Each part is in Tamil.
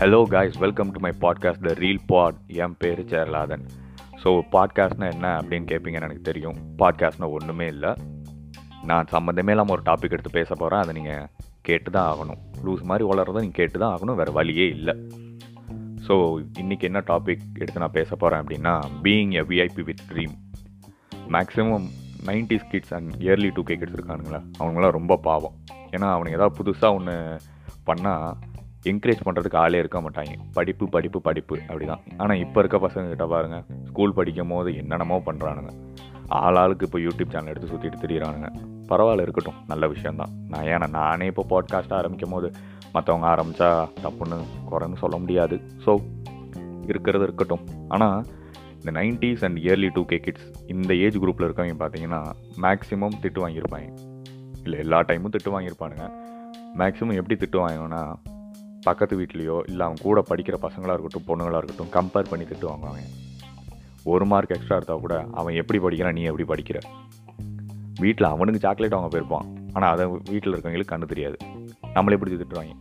Hello guys, welcome to my podcast the reel pod. என் பேர் சேர்லாதன். ஸோ பாட்காஸ்ட்னால் என்ன அப்படின்னு கேட்பீங்கன்னு எனக்கு தெரியும். பாட்காஸ்ட்னால் ஒன்றுமே இல்லை. நான் சம்மந்தமே இல்லாமல் ஒரு டாபிக் எடுத்து பேச போகிறேன். அதை நீங்கள் கேட்டு தான் ஆகணும். லூஸ் மாதிரி வளர்றதை நீங்கள் கேட்டு தான் ஆகணும், வேறு வழியே இல்லை. ஸோ இன்றைக்கி என்ன டாபிக் எடுத்து நான் பேச போகிறேன் அப்படின்னா, being a VIP with dream. Maximum 90s kids and early 2000 kids இருக்கானுங்களா, அவங்களாம் ரொம்ப பாவம். ஏன்னா அவனுக்கு ஏதாவது புதுசாக ஒன்று பண்ணால் என்கரேஜ் பண்ணுறதுக்கு ஆளே இருக்க மாட்டாங்க. படிப்பு படிப்பு படிப்பு அப்படி தான். ஆனால் இப்போ இருக்க பசங்கக்கிட்ட பாருங்கள், ஸ்கூல் படிக்கும் போது என்னென்னமோ பண்ணுறானுங்க. ஆளாளுக்கு இப்போ யூடியூப் சேனல் எடுத்து சுற்றிட்டு திரியிறானுங்க. பரவாயில்ல, இருக்கட்டும், நல்ல விஷயந்தான். நான் ஏன்னா நானே இப்போ பாட்காஸ்ட்டாக ஆரம்பிக்கும் போது மற்றவங்க ஆரம்பித்தா தப்புன்னு குறைன்னு சொல்ல முடியாது. ஸோ இருக்கிறது இருக்கட்டும். ஆனால் இந்த 90s அண்ட் இயர்லி 2000 கிட்ஸ், இந்த ஏஜ் குரூப்பில் இருக்கவங்க பார்த்தீங்கன்னா மேக்ஸிமம் திட்டு வாங்கியிருப்பாங்க. இல்லை எல்லா டைமும் திட்டு வாங்கியிருப்பானுங்க. மேக்ஸிமம் எப்படி திட்டு வாங்கினா, பக்கத்து வீட்லேயோ இல்லை அவங்க கூட படிக்கிற பசங்களாக இருக்கட்டும் பொண்ணுங்களாக இருக்கட்டும் கம்பேர் பண்ணி திட்டு வாங்குவாங்க. ஒரு மார்க் எக்ஸ்ட்ரா எடுத்தால் கூட அவன் எப்படி படிக்கிறான், நீ எப்படி படிக்கிற. வீட்டில் அவனுக்கு சாக்லேட் வாங்க போயிருப்பான், ஆனால் அதை வீட்டில் இருக்கவங்களுக்கு கண்ணு தெரியாது. நம்மளே பிடிச்சி திட்டுவாங்க.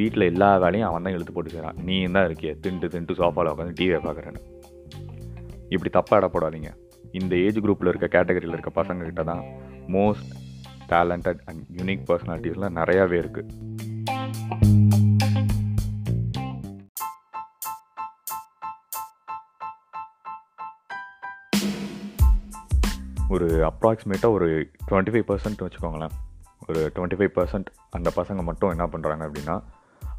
வீட்டில் எல்லா வேலையும் அவன் தான் இழுத்து போட்டு செய்கிறான், நீ தான் இருக்கிய திண்டு சோஃபாவில் உட்காந்து டிவியை பார்க்குறேன்னு. இப்படி தப்பாக இடப்படாதீங்க. இந்த ஏஜ் குரூப்பில் இருக்க கேட்டகரியில் இருக்க பசங்கக்கிட்ட தான் மோஸ்ட் டேலண்டட் அண்ட் யூனிக் பர்சனாலிட்டிஸ்லாம் நிறையாவே இருக்குது. ஒரு அப்ராக்சிமேட்டாக ஒரு 25% வச்சுக்கோங்களேன். ஒரு 25% அந்த பசங்க மட்டும் என்ன பண்ணுறாங்க அப்படின்னா,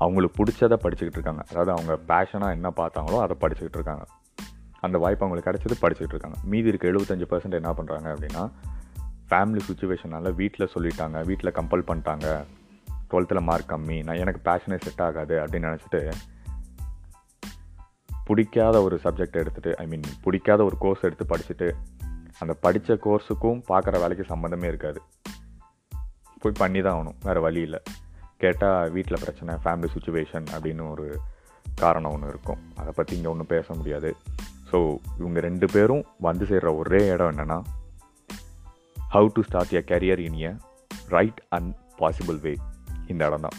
அவங்களுக்கு பிடிச்சதை படிச்சுக்கிட்டு இருக்காங்க. அதாவது அவங்க பேஷனாக என்ன பார்த்தாங்களோ அதை படிச்சுக்கிட்டு இருக்காங்க. அந்த வாய்ப்பு அவங்களுக்கு கிடச்சது படிச்சுட்டு இருக்காங்க. மீதி இருக்க 75% என்ன பண்ணுறாங்க அப்படின்னா, ஃபேமிலி சுச்சுவேஷனால் வீட்டில் சொல்லிட்டாங்க, வீட்டில் கம்பல் பண்ணிட்டாங்க, 12th மார்க் கம்மி, நான் எனக்கு பேஷனே செட் ஆகாது அப்படின்னு நினச்சிட்டு பிடிக்காத ஒரு சப்ஜெக்ட் எடுத்துகிட்டு, பிடிக்காத ஒரு கோர்ஸ் எடுத்து படிச்சுட்டு அந்த படித்த கோர்ஸுக்கும் பார்க்குற வேலைக்கு சம்மந்தமே இருக்காது. போய் பண்ணி தான் ஆகணும், வேறு வழி இல்லை. கேட்டால் வீட்டில் பிரச்சனை, ஃபேமிலி சுச்சுவேஷன் அப்படின்னு ஒரு காரணம் ஒன்று இருக்கும். அதை பற்றி இங்கே ஒன்றும் பேச முடியாது. ஸோ இவங்க ரெண்டு பேரும் வந்து சேர்கிற ஒரே இடம் என்னென்னா, how to start a career in a right and possible way. இந்த இடம் தான்.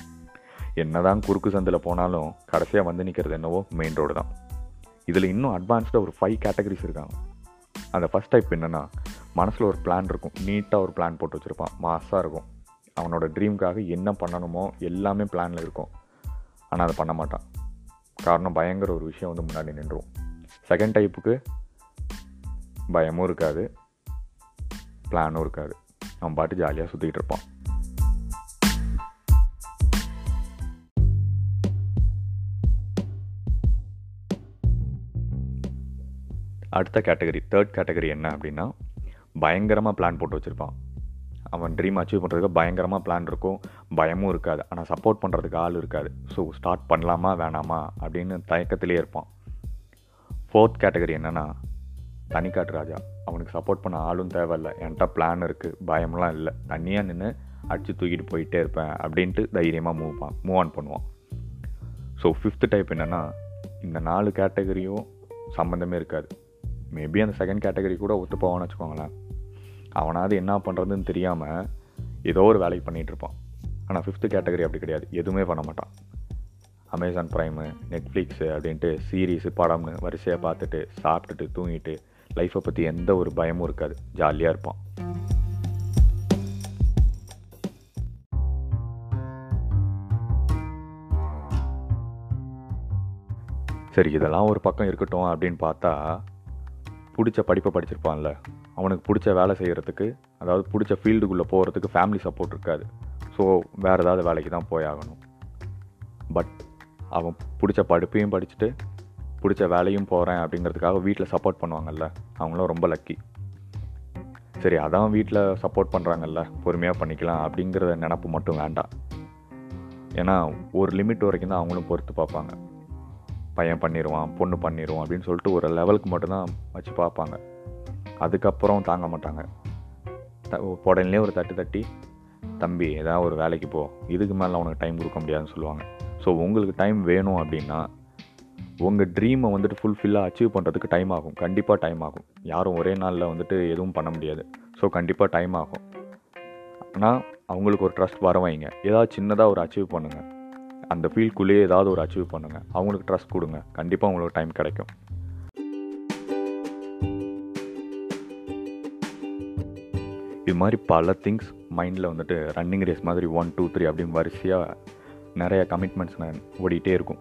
என்ன தான் குறுக்கு சந்தில் போனாலும் கடைசியாக வந்து நிற்கிறது என்னவோ மெயின் ரோடு தான். இதில் இன்னும் அட்வான்ஸ்டாக ஒரு 5 கேட்டகரிஸ் இருக்காங்க. அந்த ஃபஸ்ட் டைப் என்னென்னா, மனசில் ஒரு பிளான் இருக்கும், நீட்டாக ஒரு பிளான் போட்டு வச்சுருப்பான், மாசாக இருக்கும். அவனோட ட்ரீமுக்காக என்ன பண்ணணுமோ எல்லாமே பிளானில் இருக்கும். ஆனால் அதை பண்ண மாட்டான். காரணம், பயங்கர ஒரு விஷயம் வந்து முன்னாடி நின்றுவோம். செகண்ட் டைப்புக்கு பயமும் இருக்காது, பிளானும் இருக்காது, அவன் பாட்டு ஜாலியாக சுற்றிக்கிட்டு இருப்பான். அடுத்த கேட்டகரி, தேர்ட் கேட்டகரி என்ன அப்படின்னா, பயங்கரமாக பிளான் போட்டு வச்சுருப்பான். அவன் ட்ரீம் அச்சீவ் பண்ணுறதுக்கு பயங்கரமாக பிளான் இருக்கும், பயமும் இருக்காது, ஆனால் சப்போர்ட் பண்ணுறதுக்கு ஆள் இருக்காது. ஸோ ஸ்டார்ட் பண்ணலாமா வேணாமா அப்படின்னு தயக்கத்திலே இருப்பான். ஃபோர்த் கேட்டகரி என்னென்னா, தனிக்காட்டு ராஜா. அவனுக்கு சப்போர்ட் பண்ண ஆளும் தேவையில்லை, என்கிட்ட பிளான் இருக்குது, பயம்லாம் இல்லை, தனியாக நின்று அடித்து தூக்கிட்டு போயிட்டே இருப்பேன் அப்படின்ட்டு தைரியமாக மூவ் ஆன் பண்ணுவான். ஸோ ஃபிஃப்த்து டைப் என்னென்னா, இந்த 4 கேட்டகரியும் சம்மந்தமே இருக்காது. மேபி அந்த செகண்ட் கேட்டகரி கூட ஒத்து போவான்னு வச்சுக்கோங்களேன். அவனாவது என்ன பண்ணுறதுன்னு தெரியாமல் ஏதோ ஒரு வேலைக்கு பண்ணிகிட்ருப்பான். ஆனால் ஃபிஃப்த்து கேட்டகரி அப்படி கிடையாது, எதுவுமே பண்ண மாட்டான். அமேசான் ப்ரைமு, நெட்ஃப்ளிக்ஸு அப்படின்ட்டு சீரீஸு படம்னு வரிசையாக பார்த்துட்டு சாப்பிட்டுட்டு தூங்கிட்டு லைஃப்பை பற்றி எந்த ஒரு பயமும் இருக்காது, ஜாலியாக இருப்பான். சரி, இதெல்லாம் ஒரு பக்கம் இருக்கட்டும் அப்படின்னு பார்த்தா, பிடிச்ச படிப்பை படிச்சிருப்பான்ல, அவனுக்கு பிடிச்ச வேலை செய்கிறதுக்கு, அதாவது பிடிச்ச ஃபீல்டுக்குள்ளே போகிறதுக்கு ஃபேமிலி சப்போர்ட் இருக்காது. ஸோ வேறு ஏதாவது வேலைக்கு தான் போய் ஆகணும். பட் அவன் பிடிச்ச படிப்பையும் படிச்சுட்டு பிடிச்ச வேலையும் போகிறேன் அப்படிங்கிறதுக்காக வீட்டில் சப்போர்ட் பண்ணுவாங்கள்ல, அவங்களும் ரொம்ப லக்கி. சரி, அதான் வீட்டில் சப்போர்ட் பண்ணுறாங்கல்ல, பொறுமையாக பண்ணிக்கலாம் அப்படிங்கிறத நினப்பு மட்டும் வேண்டாம். ஏன்னா ஒரு லிமிட் வரைக்கும் தான் அவங்களும் பொறுத்து பார்ப்பாங்க. பையன் பண்ணிடுவான், பொண்ணு பண்ணிடுவான் அப்படின்னு சொல்லிட்டு ஒரு லெவலுக்கு மட்டும்தான் வச்சு பார்ப்பாங்க. அதுக்கப்புறம் தாங்க மாட்டாங்க. உடனே ஒரு தட்டி தம்பி ஏதாவது ஒரு வேலைக்கு போ, இதுக்கு மேலே அவனுக்கு டைம் கொடுக்க முடியாதுன்னு சொல்லுவாங்க. ஸோ உங்களுக்கு டைம் வேணும் அப்படின்னா உங்கள் ட்ரீமை வந்துட்டு ஃபுல்ஃபில்லாக அச்சீவ் பண்ணுறதுக்கு டைம் ஆகும், கண்டிப்பாக டைம் ஆகும். யாரும் ஒரே நாளில் வந்துட்டு எதுவும் பண்ண முடியாது. ஸோ கண்டிப்பாக டைம் ஆகும். ஆனால் அவங்களுக்கு ஒரு ட்ரஸ்ட் வர வைங்க. ஏதாவது சின்னதாக ஒரு அச்சீவ் பண்ணுங்கள், அந்த ஃபீல்டுக்குள்ளேயே ஏதாவது ஒரு அச்சீவ் பண்ணுங்கள், அவங்களுக்கு ட்ரஸ்ட் கொடுங்க. கண்டிப்பாக அவங்களுக்கு டைம் கிடைக்கும். இது மாதிரி பல திங்ஸ் மைண்டில் வந்துட்டு ரன்னிங் ரேஸ் மாதிரி 1 2 3 அப்படின்னு வரிசையாக நிறையா கமிட்மெண்ட்ஸ் ஓடிட்டே இருக்கும்.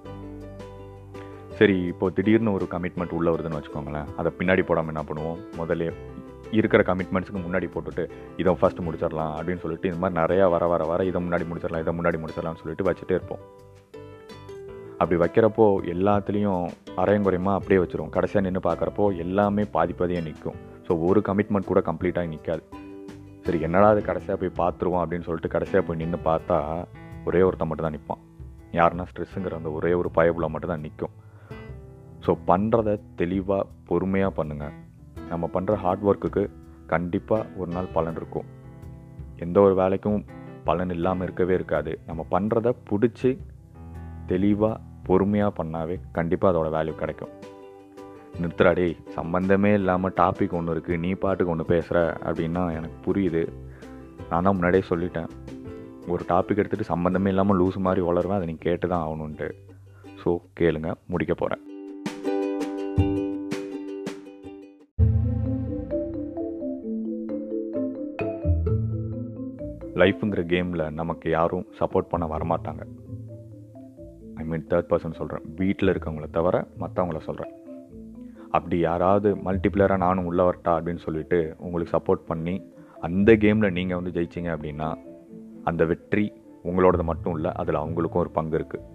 சரி, இப்போது திடீர்னு ஒரு கமிட்மெண்ட் உள்ளே வருதுன்னு வச்சுக்கோங்களேன். அதை பின்னாடி போடாமல் என்ன பண்ணுவோம், முதல்ல இருக்கிற கமிட்மெண்ட்ஸுக்கு முன்னாடி போட்டுட்டு இதை ஃபஸ்ட்டு முடிச்சிடலாம் அப்படின்னு சொல்லிட்டு இந்த மாதிரி நிறையா வர இதை முன்னாடி முடிச்சிடலாம் சொல்லிட்டு வச்சுட்டே இருப்போம். அப்படி வைக்கிறப்போ எல்லாத்துலேயும் அரையங்குறையமாக அப்படியே வச்சுருவோம். கடைசியாக நின்று பார்க்குறப்போ எல்லாமே பாதிப்பதையே நிற்கும். ஸோ ஒரு கமிட்மெண்ட் கூட கம்ப்ளீட்டாக நிற்காது. சரி, என்னடா அது கடைசியாக போய் பார்த்துருவோம் அப்படின்னு சொல்லிட்டு கடைசியாக போய் நின்று பார்த்தா ஒரே ஒருத்தன் மட்டும் தான் நிற்பான். யாருன்னா ஸ்ட்ரெஸ்ஸுங்கிற அந்த ஒரே ஒரு பயபுல மட்டும் தான் நிற்கும். ஸோ பண்ணுறத தெளிவாக பொறுமையாக பண்ணுங்கள். நம்ம பண்ணுற ஹார்ட் ஒர்க்குக்கு கண்டிப்பாக ஒரு நாள் பலன் இருக்கும். எந்த ஒரு வேலைக்கும் பலன் இல்லாமல் இருக்கவே இருக்காது. நம்ம பண்ணுறத பிடிச்சி தெளிவாக பொறுமையாக பண்ணாவே கண்டிப்பாக அதோடய வேல்யூ கிடைக்கும். நிறுத்துறாடே, சம்மந்தமே இல்லாமல் டாபிக் ஒன்று இருக்குது, நீ பாட்டுக்கு ஒன்று பேசுகிற அப்படின்னா எனக்கு புரியுது. நான் தான் முன்னாடியே சொல்லிட்டேன், ஒரு டாபிக் எடுத்துகிட்டு சம்மந்தமே இல்லாமல் லூஸ் மாதிரி வளருவேன், அதை நீ கேட்டு தான் ஆகணுன்ட்டு. ஸோ கேளுங்க, முடிக்க போகிறேன். லைஃப்புங்கிற கேமில் நமக்கு யாரும் சப்போர்ட் பண்ண வரமாட்டாங்க. ஐ மீன் தேர்ட் பர்சன் சொல்கிறேன், வீட்டில் இருக்கவங்கள தவிர மற்றவங்கள சொல்கிறேன். அப்படி யாராவது மல்டிப்ளேயராக நானும் உள்ளே வரட்டா அப்படின்னு சொல்லிட்டு உங்களுக்கு சப்போர்ட் பண்ணி அந்த கேமில் நீங்கள் வந்து ஜெயிச்சிங்க அப்படின்னா அந்த வெற்றி உங்களோடது மட்டும் இல்லை, அதில் அவங்களுக்கும் ஒரு பங்கு இருக்குது.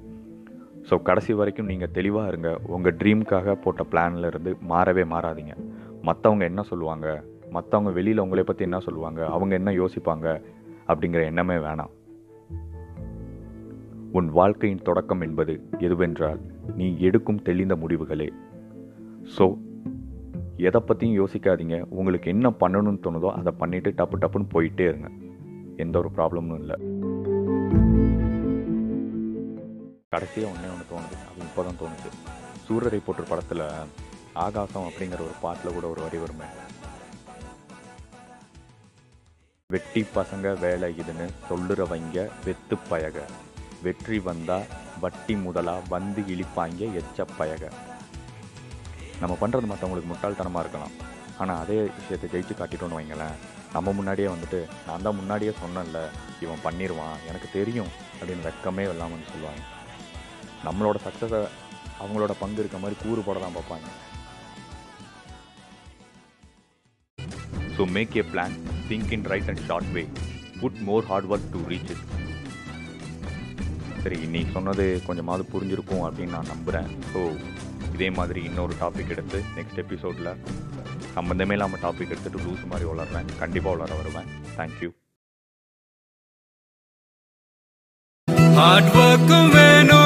ஸோ கடைசி வரைக்கும் நீங்கள் தெளிவாக இருங்க. உங்கள் ட்ரீம்க்காக போட்ட பிளானில் இருந்து மாறவே மாறாதீங்க. மற்றவங்க என்ன சொல்லுவாங்க, மற்றவங்க வெளியில் உங்களை பற்றி என்ன சொல்லுவாங்க, அவங்க என்ன யோசிப்பாங்க அப்படிங்கிற எண்ணமே வேணாம். உன் வாழ்க்கையின் தொடக்கம் என்பது எதுவென்றால் நீ எடுக்கும் தெளிந்த முடிவுகளே. ஸோ எதை பற்றியும் யோசிக்காதீங்க. உங்களுக்கு என்ன பண்ணணும்னு தோணுதோ அதை பண்ணிவிட்டு டப்பு டப்புன்னு போயிட்டே இருங்க. எந்த ஒரு ப்ராப்ளமும் இல்லை. கடைசியாக ஒன்று தோணுது, அது இப்போ தான் தோணுது. சூரரை போட்டு படத்தில் ஆகாசம் அப்படிங்கிற ஒரு பாட்டில் கூட ஒரு வரி வருமே, வெட்டி பசங்க வேலை இதுன்னு சொல்லுறவங்க வெத்து பயக, வெற்றி வந்தா வட்டி முதலா வந்து இழிப்பாங்க எச்ச பயக. நம்ம பண்ணுறது மற்றவங்களுக்கு முட்டாள்தனமாக இருக்கலாம், ஆனால் அதே விஷயத்தை ஜெயிச்சு காட்டிட்டோன்னு வைங்களேன், நம்ம முன்னாடியே வந்துட்டு நான் தான் முன்னாடியே சொன்னேன்ல இவன் பண்ணிடுவான் எனக்கு தெரியும் அப்படின்னு வெக்கமே இல்லாமல் சொல்லுவாங்க. நம்மளோட சக்ஸஸை அவங்களோட பங்கு இருக்க மாதிரி கூறு போட தான் பார்ப்பாங்க. So make a plan, think in right and short way, put more hard work to reach it. சரி, இன்னைக்கு சொன்னது கொஞ்சமாவது புரிஞ்சிருக்கும் அப்படின்னு நான் நம்புகிறேன். ஸோ இதே மாதிரி இன்னொரு டாபிக் எடுத்து நெக்ஸ்ட் எபிசோடில் சம்மந்தமே இல்லாமல் டாபிக் எடுத்துகிட்டு லூஸ் மாதிரி வளர்றேன். கண்டிப்பாக வளர வருவேன். தேங்க்யூ. ஹார்ட் ஒர்க் வேணும்.